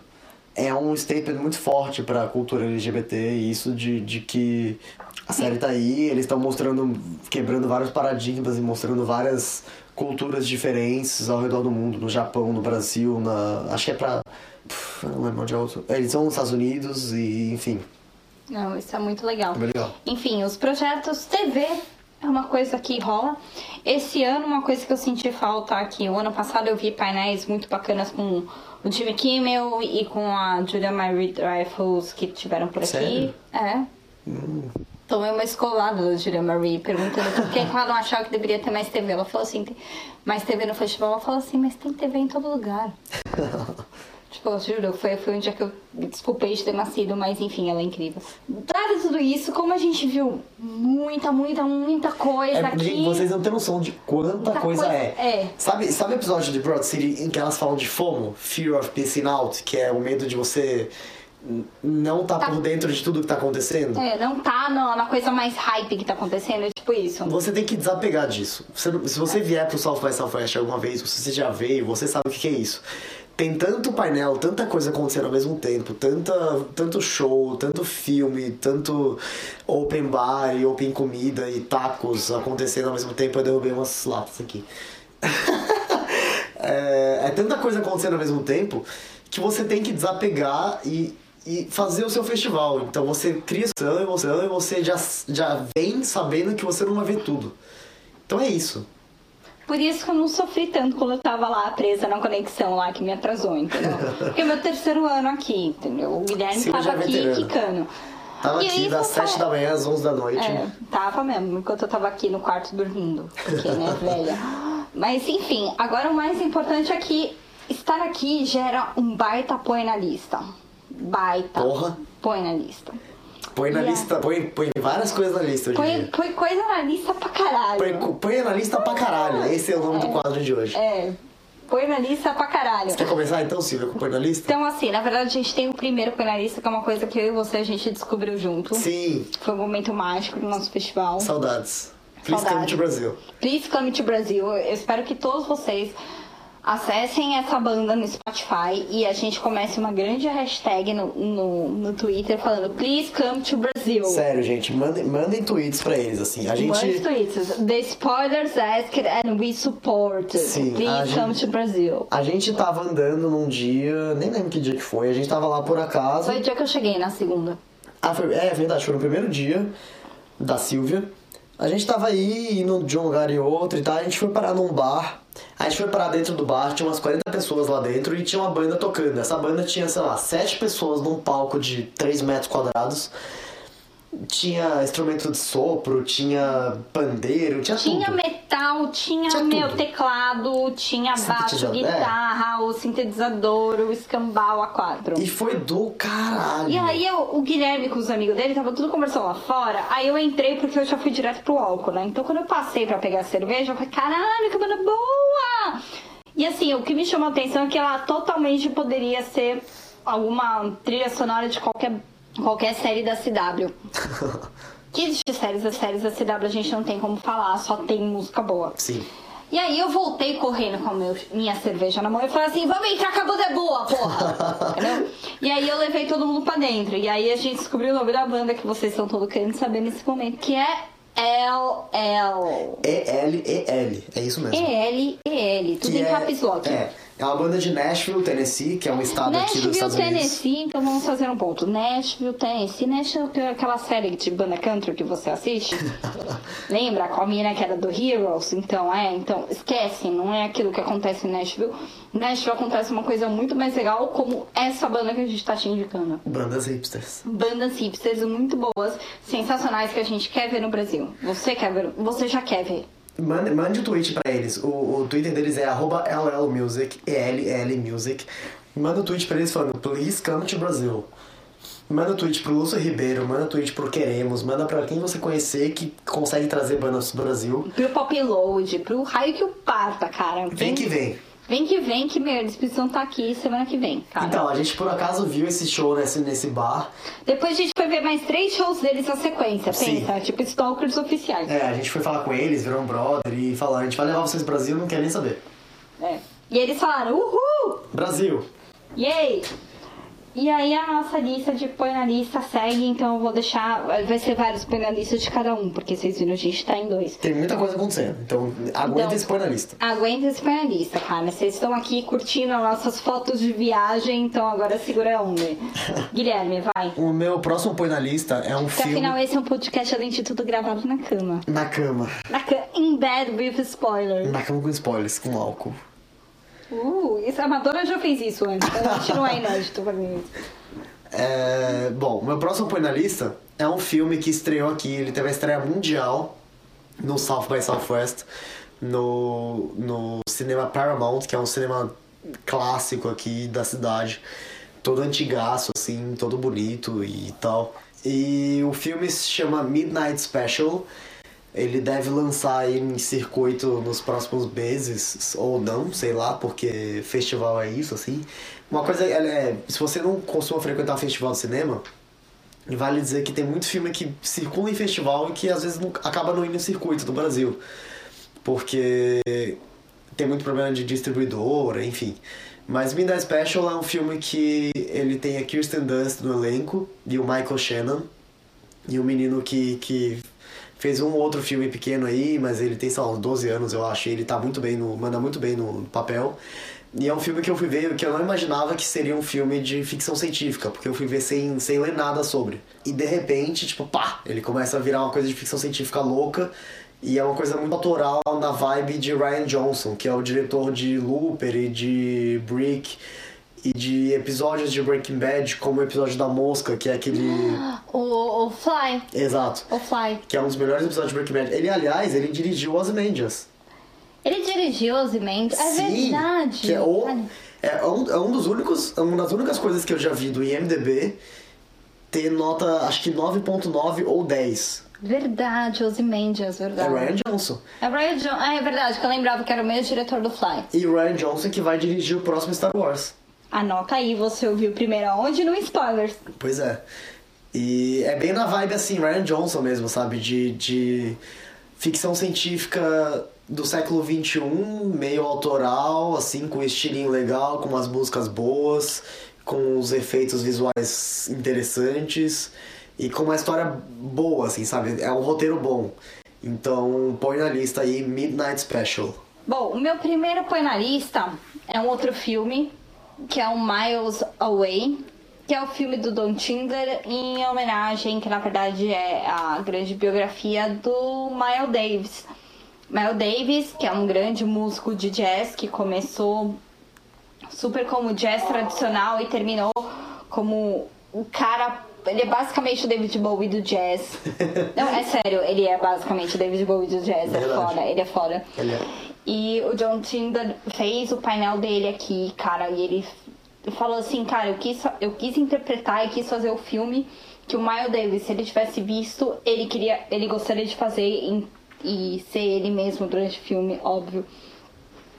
É um statement muito forte para a cultura LGBT, e isso de que a série tá aí, eles estão mostrando, quebrando vários paradigmas e mostrando várias culturas diferentes ao redor do mundo, no Japão, no Brasil, acho que é pra... não lembro onde é outro. Eles são nos Estados Unidos e, enfim. Não, isso é muito legal. É bem legal. Enfim, os projetos TV... É uma coisa que rola. Esse ano, uma coisa que eu senti falta aqui. O ano passado eu vi painéis muito bacanas com o Jimmy Kimmel e com a Julia Louis Dreyfus, que tiveram por aqui. Sério? É. Tomei uma escolada da Julia Marie perguntando por que ela não achava que deveria ter mais TV. Ela falou assim, tem mais TV no festival? Ela falou assim, mas tem TV em todo lugar. Tipo, eu juro, foi um dia que eu desculpei de ter nascido, mas enfim, ela é incrível. Dado tudo isso, como a gente viu muita coisa aqui... Vocês não têm noção de quanta coisa é. Sabe o episódio de Broad City em que elas falam de FOMO? Fear of Missing Out, que é o medo de você... não tá por dentro de tudo que tá acontecendo. É, não tá na coisa mais hype que tá acontecendo, é tipo isso. Você tem que desapegar disso. Se você vier pro South by Southwest alguma vez, se você já veio, você sabe o que é isso. Tem tanto painel, tanta coisa acontecendo ao mesmo tempo, tanto show, tanto filme, tanto open bar e open comida e tacos acontecendo ao mesmo tempo. Eu derrubei umas latas aqui. É tanta coisa acontecendo ao mesmo tempo que você tem que desapegar e fazer o seu festival. Então você cria seu emoção e você já vem sabendo que você não vai ver tudo. Então é isso. Por isso que eu não sofri tanto quando eu tava lá presa na conexão lá que me atrasou, entendeu? Porque é meu 3º ano aqui, entendeu? O Guilherme Sim, tava aqui quicando. Tava e aqui das 7 da manhã às 11 da noite. É, tava mesmo, enquanto eu tava aqui no quarto dormindo. Porque, né, velha. Mas enfim, agora o mais importante é que estar aqui gera um baita põe na lista. Baita. Porra. Põe na lista. Põe na lista, põe várias coisas na lista. Põe coisa na lista pra caralho. Põe na lista pra caralho. Esse é o nome do quadro de hoje. É. Põe na lista pra caralho. Você quer começar então, Silvia, com põe na lista? Então, assim, na verdade a gente tem o primeiro põe na lista, que é uma coisa que eu e você a gente descobriu junto. Sim. Foi um momento mágico do nosso festival. Saudades. Please come to Brasil. Please come to Brasil. Eu espero que todos vocês acessem essa banda no Spotify e a gente comece uma grande hashtag no Twitter falando Please come to Brazil. Sério, gente, mandem tweets pra eles, assim. A gente... Mandem tweets. The spoilers asked and we support. Sim, Please come to Brazil. A gente tava andando num dia, nem lembro que dia que foi, a gente tava lá por acaso. Foi o dia que eu cheguei, na segunda. Ah, foi, é verdade, foi no primeiro dia da Silvia. A gente tava aí, indo de um lugar e outro e tal, a gente foi parar num bar. A gente foi parar dentro do bar, tinha umas 40 pessoas lá dentro e tinha uma banda tocando. Essa banda tinha, sei lá, 7 pessoas num palco de 3 metros quadrados. Tinha instrumento de sopro, tinha pandeiro, tinha tudo. Metal, tinha meu tudo. Teclado, tinha baixo, guitarra, o sintetizador, o escambau, A4. E foi do caralho. E aí o Guilherme com os amigos dele, tava tudo conversando lá fora, aí eu entrei porque eu já fui direto pro álcool, né? Então quando eu passei pra pegar a cerveja, eu falei, caralho, que banda boa! E assim, o que me chamou a atenção é que ela totalmente poderia ser alguma trilha sonora de qualquer série da CW. Que existe séries da CW, a gente não tem como falar, só tem música boa. Sim. E aí eu voltei correndo com a minha cerveja na mão e falei assim, vamos entrar, acabou de boa, porra! Entendeu? E aí eu levei todo mundo pra dentro. E aí a gente descobriu o nome da banda que vocês estão todos querendo saber nesse momento, que é EL. EL, é isso mesmo. EL, tudo que em caps lock. É uma banda de Nashville, Tennessee, que é um estado aqui dos Estados Unidos. Nashville, Tennessee, então vamos fazer um ponto. Nashville, Tennessee. Nashville é aquela série de banda country que você assiste. Lembra? Com a mina que era do Heroes. Então, esquece. Não é aquilo que acontece em Nashville. Em Nashville acontece uma coisa muito mais legal, como essa banda que a gente tá te indicando. Bandas hipsters. Bandas hipsters muito boas, sensacionais, que a gente quer ver no Brasil. Você quer ver? Você já quer ver. Mande um tweet pra eles. O Twitter deles é @LLmusic, ELLmusic. Manda um tweet pra eles falando, please come to Brazil. Manda um tweet pro Lúcio Ribeiro, manda um tweet pro Queremos, manda pra quem você conhecer que consegue trazer bandas do Brasil. Pro Pop Load, pro raio que o parta, cara. Vem que vem. Vem que merda, eles precisam estar aqui semana que vem, cara. Então, a gente por acaso viu esse show nesse bar. Depois a gente foi ver mais 3 shows deles na sequência, pensa, sim. Tipo stalkers oficiais. É, a gente foi falar com eles, virou um brother e falar, a gente vai levar vocês pro Brasil, não quer nem saber. É, e eles falaram, uhul! Brasil! Yay! E aí a nossa lista de penalistas segue, então eu vou deixar, vai ser vários penalistas de cada um, porque vocês viram, a gente tá em 2. Tem muita coisa acontecendo, então aguenta esse penalista. Aguenta esse penalista, cara, vocês estão aqui curtindo as nossas fotos de viagem, então agora segura a onda. Guilherme, vai. O meu próximo penalista é um filme... Afinal, esse é um podcast além de tudo gravado na cama. In bed with spoilers. Na cama com spoilers, com álcool. A Madonna já fez isso antes, então a gente não é inédito pra mim. Bom, meu próximo põe na lista é um filme que estreou aqui, ele teve a estreia mundial no South by Southwest, no cinema Paramount, que é um cinema clássico aqui da cidade, todo antigaço, assim, todo bonito e tal. E o filme se chama Midnight Special. Ele deve lançar aí em circuito nos próximos meses, ou não, sei lá, porque festival é isso, assim. Uma coisa é, se você não costuma frequentar festival de cinema, vale dizer que tem muito filme que circula em festival e que às vezes acaba não indo em circuito do Brasil. Porque tem muito problema de distribuidora, enfim. Mas Midnight Special é um filme que ele tem a Kirsten Dunst no elenco, e o Michael Shannon, e o menino que fez um outro filme pequeno aí, mas ele tem, sei lá, uns 12 anos, eu acho, e ele tá muito bem, manda muito bem no papel. E é um filme que eu fui ver, que eu não imaginava que seria um filme de ficção científica, porque eu fui ver sem ler nada sobre. E de repente, tipo, pá, ele começa a virar uma coisa de ficção científica louca, e é uma coisa muito autoral na vibe de Rian Johnson, que é o diretor de Looper e de Brick, e de episódios de Breaking Bad, como o episódio da mosca, que é aquele... O Fly. Exato. O Fly. Que é um dos melhores episódios de Breaking Bad. Ele, aliás, ele dirigiu Ozymandias. É verdade. Que uma das únicas coisas que eu já vi do IMDB ter nota, acho que 9.9 ou 10. Verdade, Ozymandias, verdade. É Rian Johnson. É verdade, que eu lembrava que era o mesmo diretor do Fly. E Rian Johnson que vai dirigir o próximo Star Wars. Anota aí, você ouviu primeiro aonde? No Spoilers. Pois é. E é bem na vibe, assim, Rian Johnson mesmo, sabe? De ficção científica do século XXI, meio autoral, assim, com um estilinho legal, com umas músicas boas, com os efeitos visuais interessantes e com uma história boa, assim, sabe? É um roteiro bom. Então, põe na lista aí Midnight Special. Bom, o meu primeiro põe na lista é um outro filme, que é o Miles Away, que é o filme do Don Tindler em homenagem, que na verdade é a grande biografia do Miles Davis. Miles Davis, que é um grande músico de jazz, que começou super como jazz tradicional e terminou como o cara... Ele é basicamente o David Bowie do jazz. Não, é sério, ele é basicamente o David Bowie do jazz, ele é foda. Ele é. E o John Tindler fez o painel dele aqui, cara, e ele falou assim, cara, eu quis interpretar e quis fazer o filme que o Miles Davis, se ele tivesse visto, ele gostaria de fazer e ser ele mesmo durante o filme, óbvio.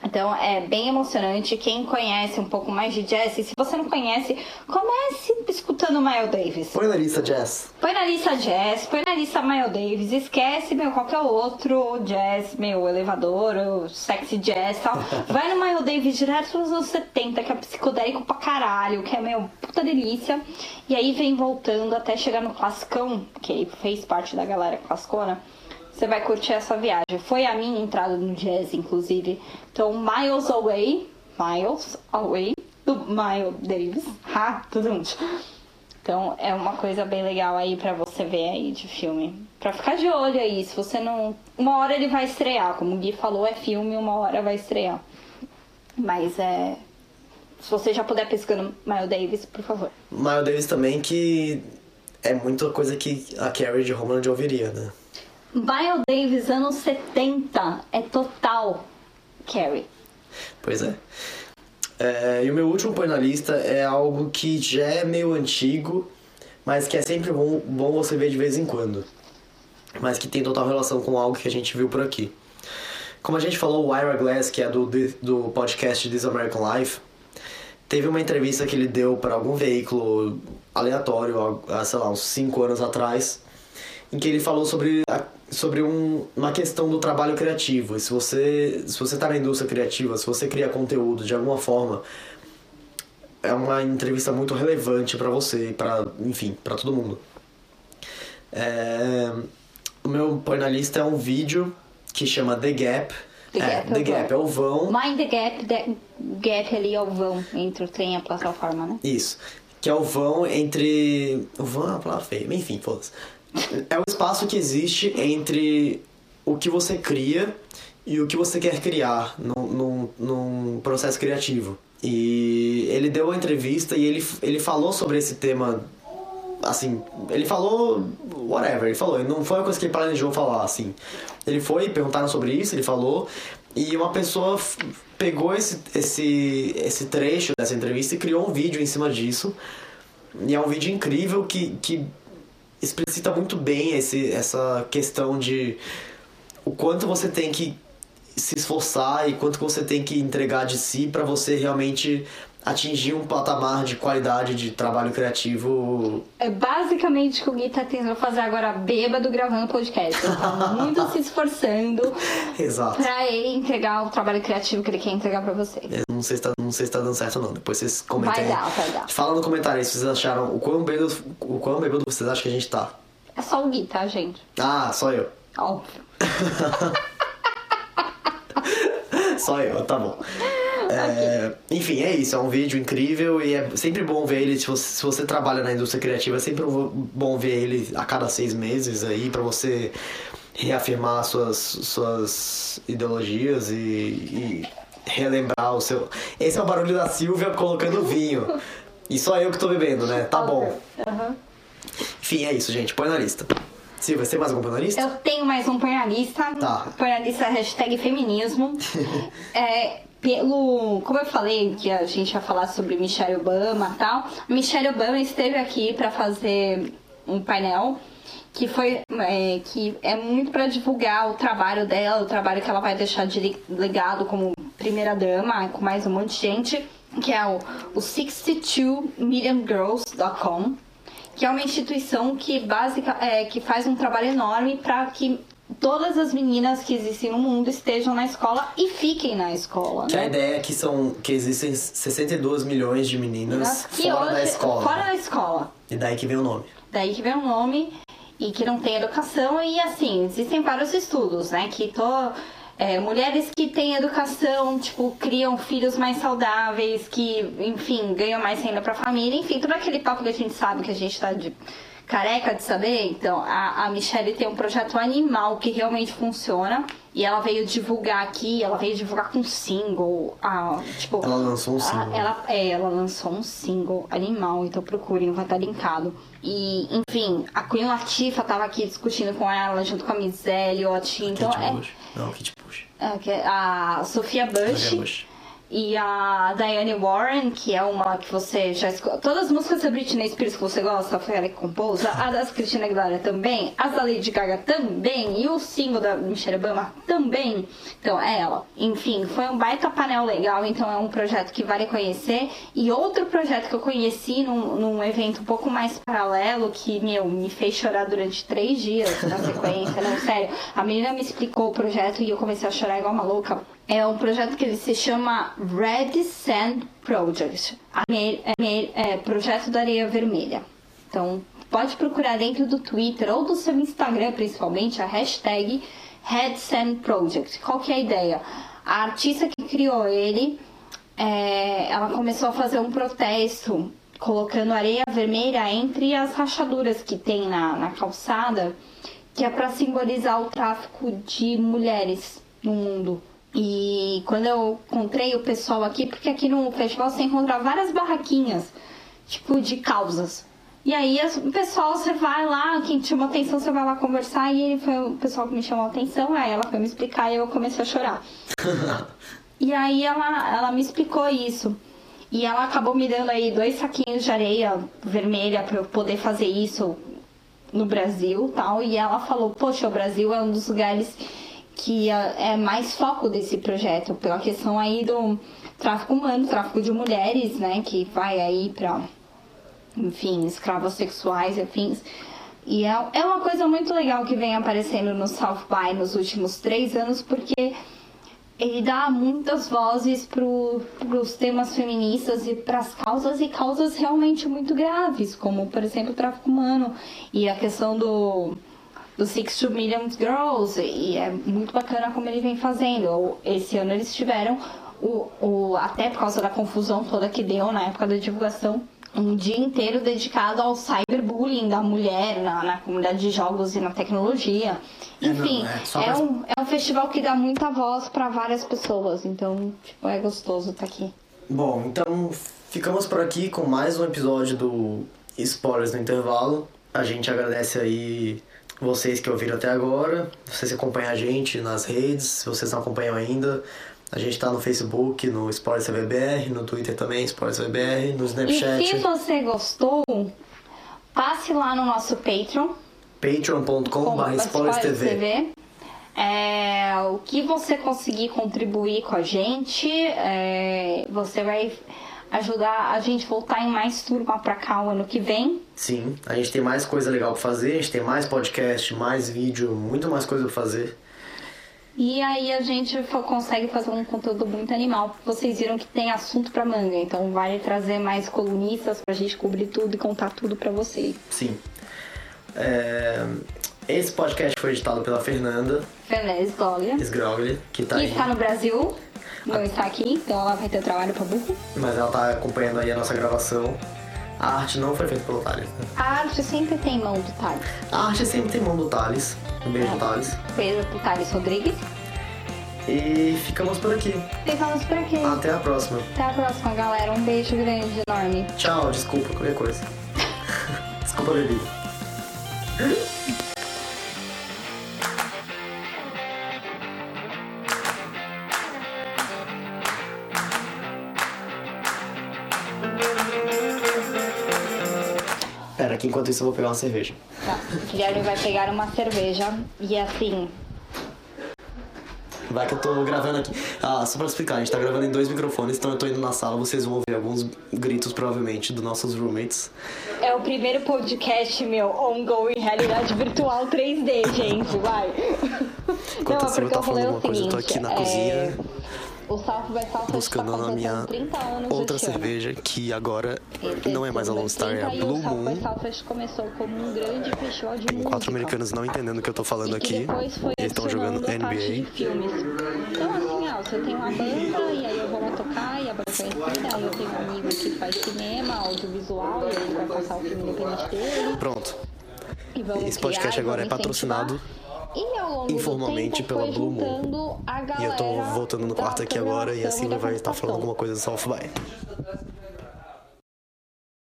Então é bem emocionante. Quem conhece um pouco mais de jazz, se você não conhece, comece escutando Miles Davis. Põe na lista jazz. Põe na lista jazz, põe na lista Miles Davis. Esquece, qualquer outro jazz, elevador, ou sexy jazz e tal. Vai no Miles Davis direto nos anos 70, que é psicodélico pra caralho, que é puta delícia. E aí vem voltando até chegar no classicão, que ele fez parte da galera classicona. Você vai curtir essa viagem. Foi a minha entrada no jazz, inclusive. Então, Miles Away, do Miles Davis. Tudo junto. Então, é uma coisa bem legal aí pra você ver aí de filme. Pra ficar de olho aí, se você não... Uma hora ele vai estrear, como o Gui falou, é filme, uma hora vai estrear. Mas é... Se você já puder pescando Miles Davis, por favor. Miles Davis também, que é muita coisa que a Carrie de Homeland ouviria, né? Miles Davis, anos 70, é total Carrie. Pois é. E o meu último põe na lista é algo que já é meio antigo, mas que é sempre bom você ver de vez em quando. Mas que tem total relação com algo que a gente viu por aqui. Como a gente falou, o Ira Glass, que é do podcast This American Life, teve uma entrevista que ele deu para algum veículo aleatório, há, sei lá, uns 5 anos atrás, em que ele falou sobre uma questão do trabalho criativo. Se você está na indústria criativa, se você cria conteúdo de alguma forma, é uma entrevista muito relevante para você, para todo mundo. O meu põe na lista é um vídeo que chama The Gap. The Gap é o vão. Mind the Gap ali é o vão entre o trem e a plataforma, né? Isso. Que é o vão entre... O vão é uma palavra feia. Enfim, foda-se. É o espaço que existe entre o que você cria e o que você quer criar num processo criativo. E ele deu a entrevista e ele falou sobre esse tema, assim, ele falou whatever, ele falou, não foi uma coisa que ele planejou falar, assim. Ele foi, perguntaram sobre isso, ele falou, e uma pessoa pegou esse trecho dessa entrevista e criou um vídeo em cima disso. E é um vídeo incrível que explicita muito bem essa questão de o quanto você tem que se esforçar e quanto você tem que entregar de si para você realmente atingir um patamar de qualidade de trabalho criativo. É basicamente o que o Gui tá tentando fazer agora, bêbado, gravando podcast. Ele tá muito se esforçando. Exato. Pra ele entregar o trabalho criativo que ele quer entregar pra vocês. Não sei se tá dando certo ou não. Depois vocês comentem. Vai dar. Fala no comentário aí se vocês acharam o quão bêbado vocês acham que a gente tá. É só o Gui, tá, gente? Ah, só eu. Óbvio. Só eu, tá bom. Enfim, é isso, é um vídeo incrível e é sempre bom ver ele, se você trabalha na indústria criativa, é sempre bom ver ele a cada 6 meses aí pra você reafirmar suas ideologias e relembrar o seu... Esse é o barulho da Silvia colocando vinho e só eu que tô bebendo, né? Tá bom. Enfim, é isso, gente, põe na lista. Silvia, você tem mais algum panelista? Eu tenho mais um panelista. Tá. Panelista #feminismo. Como eu falei que a gente ia falar sobre Michelle Obama e tal, Michelle Obama esteve aqui pra fazer um painel que é muito pra divulgar o trabalho dela, o trabalho que ela vai deixar de legado como primeira dama, com mais um monte de gente, que é o 62millioнгirls.com, que é uma instituição que faz um trabalho enorme para que todas as meninas que existem no mundo estejam na escola e fiquem na escola. Que a ideia é que existem 62 milhões de meninas da escola. Fora da escola. E daí que vem o nome. E que não tem educação. E assim, existem vários estudos, né? Mulheres que têm educação, criam filhos mais saudáveis, que, enfim, ganham mais renda pra família, enfim, tudo aquele papo que a gente sabe, que a gente tá de careca de saber. Então, a Michelle tem um projeto animal que realmente funciona, e ela veio divulgar aqui, ela veio divulgar com single, ela lançou um single. Ela lançou um single animal, então procurem, vai estar linkado. E, enfim, a Queen Latifah tava aqui discutindo com ela, junto com a Michelle, a Kate Bush. A Sofia Bush. E a Diane Warren, que é uma que você já escuta. Todas as músicas da Britney Spears que você gosta, foi ela que compôs. A das Christina Aguilera também. As da Lady Gaga também. E o single da Michelle Obama também. Então, é ela. Enfim, foi um baita painel legal. Então, é um projeto que vale conhecer. E outro projeto que eu conheci num evento um pouco mais paralelo, que, me fez chorar durante 3 dias na sequência. Não, sério. A menina me explicou o projeto e eu comecei a chorar igual uma louca. É um projeto que ele se chama Red Sand Project, projeto da areia vermelha. Então, pode procurar dentro do Twitter ou do seu Instagram, principalmente, a hashtag Red Sand Project. Qual que é a ideia? A artista que criou ele, ela começou a fazer um protesto, colocando areia vermelha entre as rachaduras que tem na calçada, que é para simbolizar o tráfico de mulheres no mundo. E quando eu encontrei o pessoal aqui, porque aqui no festival você encontra várias barraquinhas, tipo, de causas. E aí o pessoal, você vai lá, quem te chamou atenção, você vai lá conversar, e ele foi o pessoal que me chamou atenção, aí ela foi me explicar e eu comecei a chorar. E aí ela me explicou isso. E ela acabou me dando aí 2 saquinhos de areia vermelha pra eu poder fazer isso no Brasil e tal. E ela falou, poxa, o Brasil é um dos lugares que é mais foco desse projeto, pela questão aí do tráfico humano, tráfico de mulheres, né, que vai aí pra, enfim, escravos sexuais, afins. E é uma coisa muito legal que vem aparecendo no South By nos últimos 3 anos, porque ele dá muitas vozes pros temas feministas e pras causas, e causas realmente muito graves, como, por exemplo, o tráfico humano e a questão do 60 Million Girls, e é muito bacana como ele vem fazendo. Esse ano eles tiveram, até por causa da confusão toda que deu na época da divulgação, um dia inteiro dedicado ao cyberbullying da mulher na comunidade de jogos e na tecnologia. Enfim, é um festival que dá muita voz para várias pessoas, então, tipo, é gostoso estar aqui. Bom, então ficamos por aqui com mais um episódio do Spoilers no Intervalo. A gente agradece aí vocês que ouviram até agora, vocês acompanham a gente nas redes, se vocês não acompanham ainda, a gente tá no Facebook, no Spoilers VBR, no Twitter também, Spoilers VBR, no Snapchat. E se você gostou, passe lá no nosso Patreon, patreon.com/SpoilersTV. O que você conseguir contribuir com a gente, você vai ajudar a gente voltar em mais turma pra cá o ano que vem. Sim, a gente tem mais coisa legal pra fazer, a gente tem mais podcast, mais vídeo, muito mais coisa pra fazer. E aí a gente consegue fazer um conteúdo muito animal. Vocês viram que tem assunto pra manga, então vale trazer mais colunistas pra gente cobrir tudo e contar tudo pra vocês. Sim. Esse podcast foi editado pela Fernanda Sgroglia, que tá aí. Que está no Brasil. Não está aqui, então ela vai ter trabalho pra burro. Mas ela tá acompanhando aí a nossa gravação. A arte não foi feita pelo Thales, né? A arte sempre tem mão do Thales. A arte sempre tem mão do Thales. Um beijo, Thales. Beijo pro Thales Rodrigues. E ficamos por aqui. Até a próxima. Até a próxima, galera. Um beijo grande, enorme. Tchau, desculpa qualquer coisa. Desculpa, bebê. Enquanto isso eu vou pegar uma cerveja. Tá, o Guilherme vai pegar uma cerveja e assim... Vai que eu tô gravando aqui. Ah, só pra explicar, a gente tá gravando em 2 microfones, então eu tô indo na sala, vocês vão ouvir alguns gritos provavelmente dos nossos roommates. É o primeiro podcast meu, ongoing, realidade virtual 3D, gente, vai. Enquanto não, assim eu tava falando uma coisa, eu tô aqui na cozinha. O Salvo vai estar buscando a minha outra cerveja, que agora não é mais a Lone Star, é a Blue Moon. Tem 4 americanos não entendendo o que eu tô falando aqui. Eles estão jogando NBA. Então, assim, ó, se eu tenho uma banda e aí eu vou lá tocar e a banda vai entender, aí eu tenho um amigo que faz cinema, audiovisual, e ele vai passar o filme independente dele. Pronto. Esse podcast agora é patrocinado informalmente pela Blue Moon. E eu tô voltando no quarto aqui agora e assim vai estar falando alguma coisa do South By.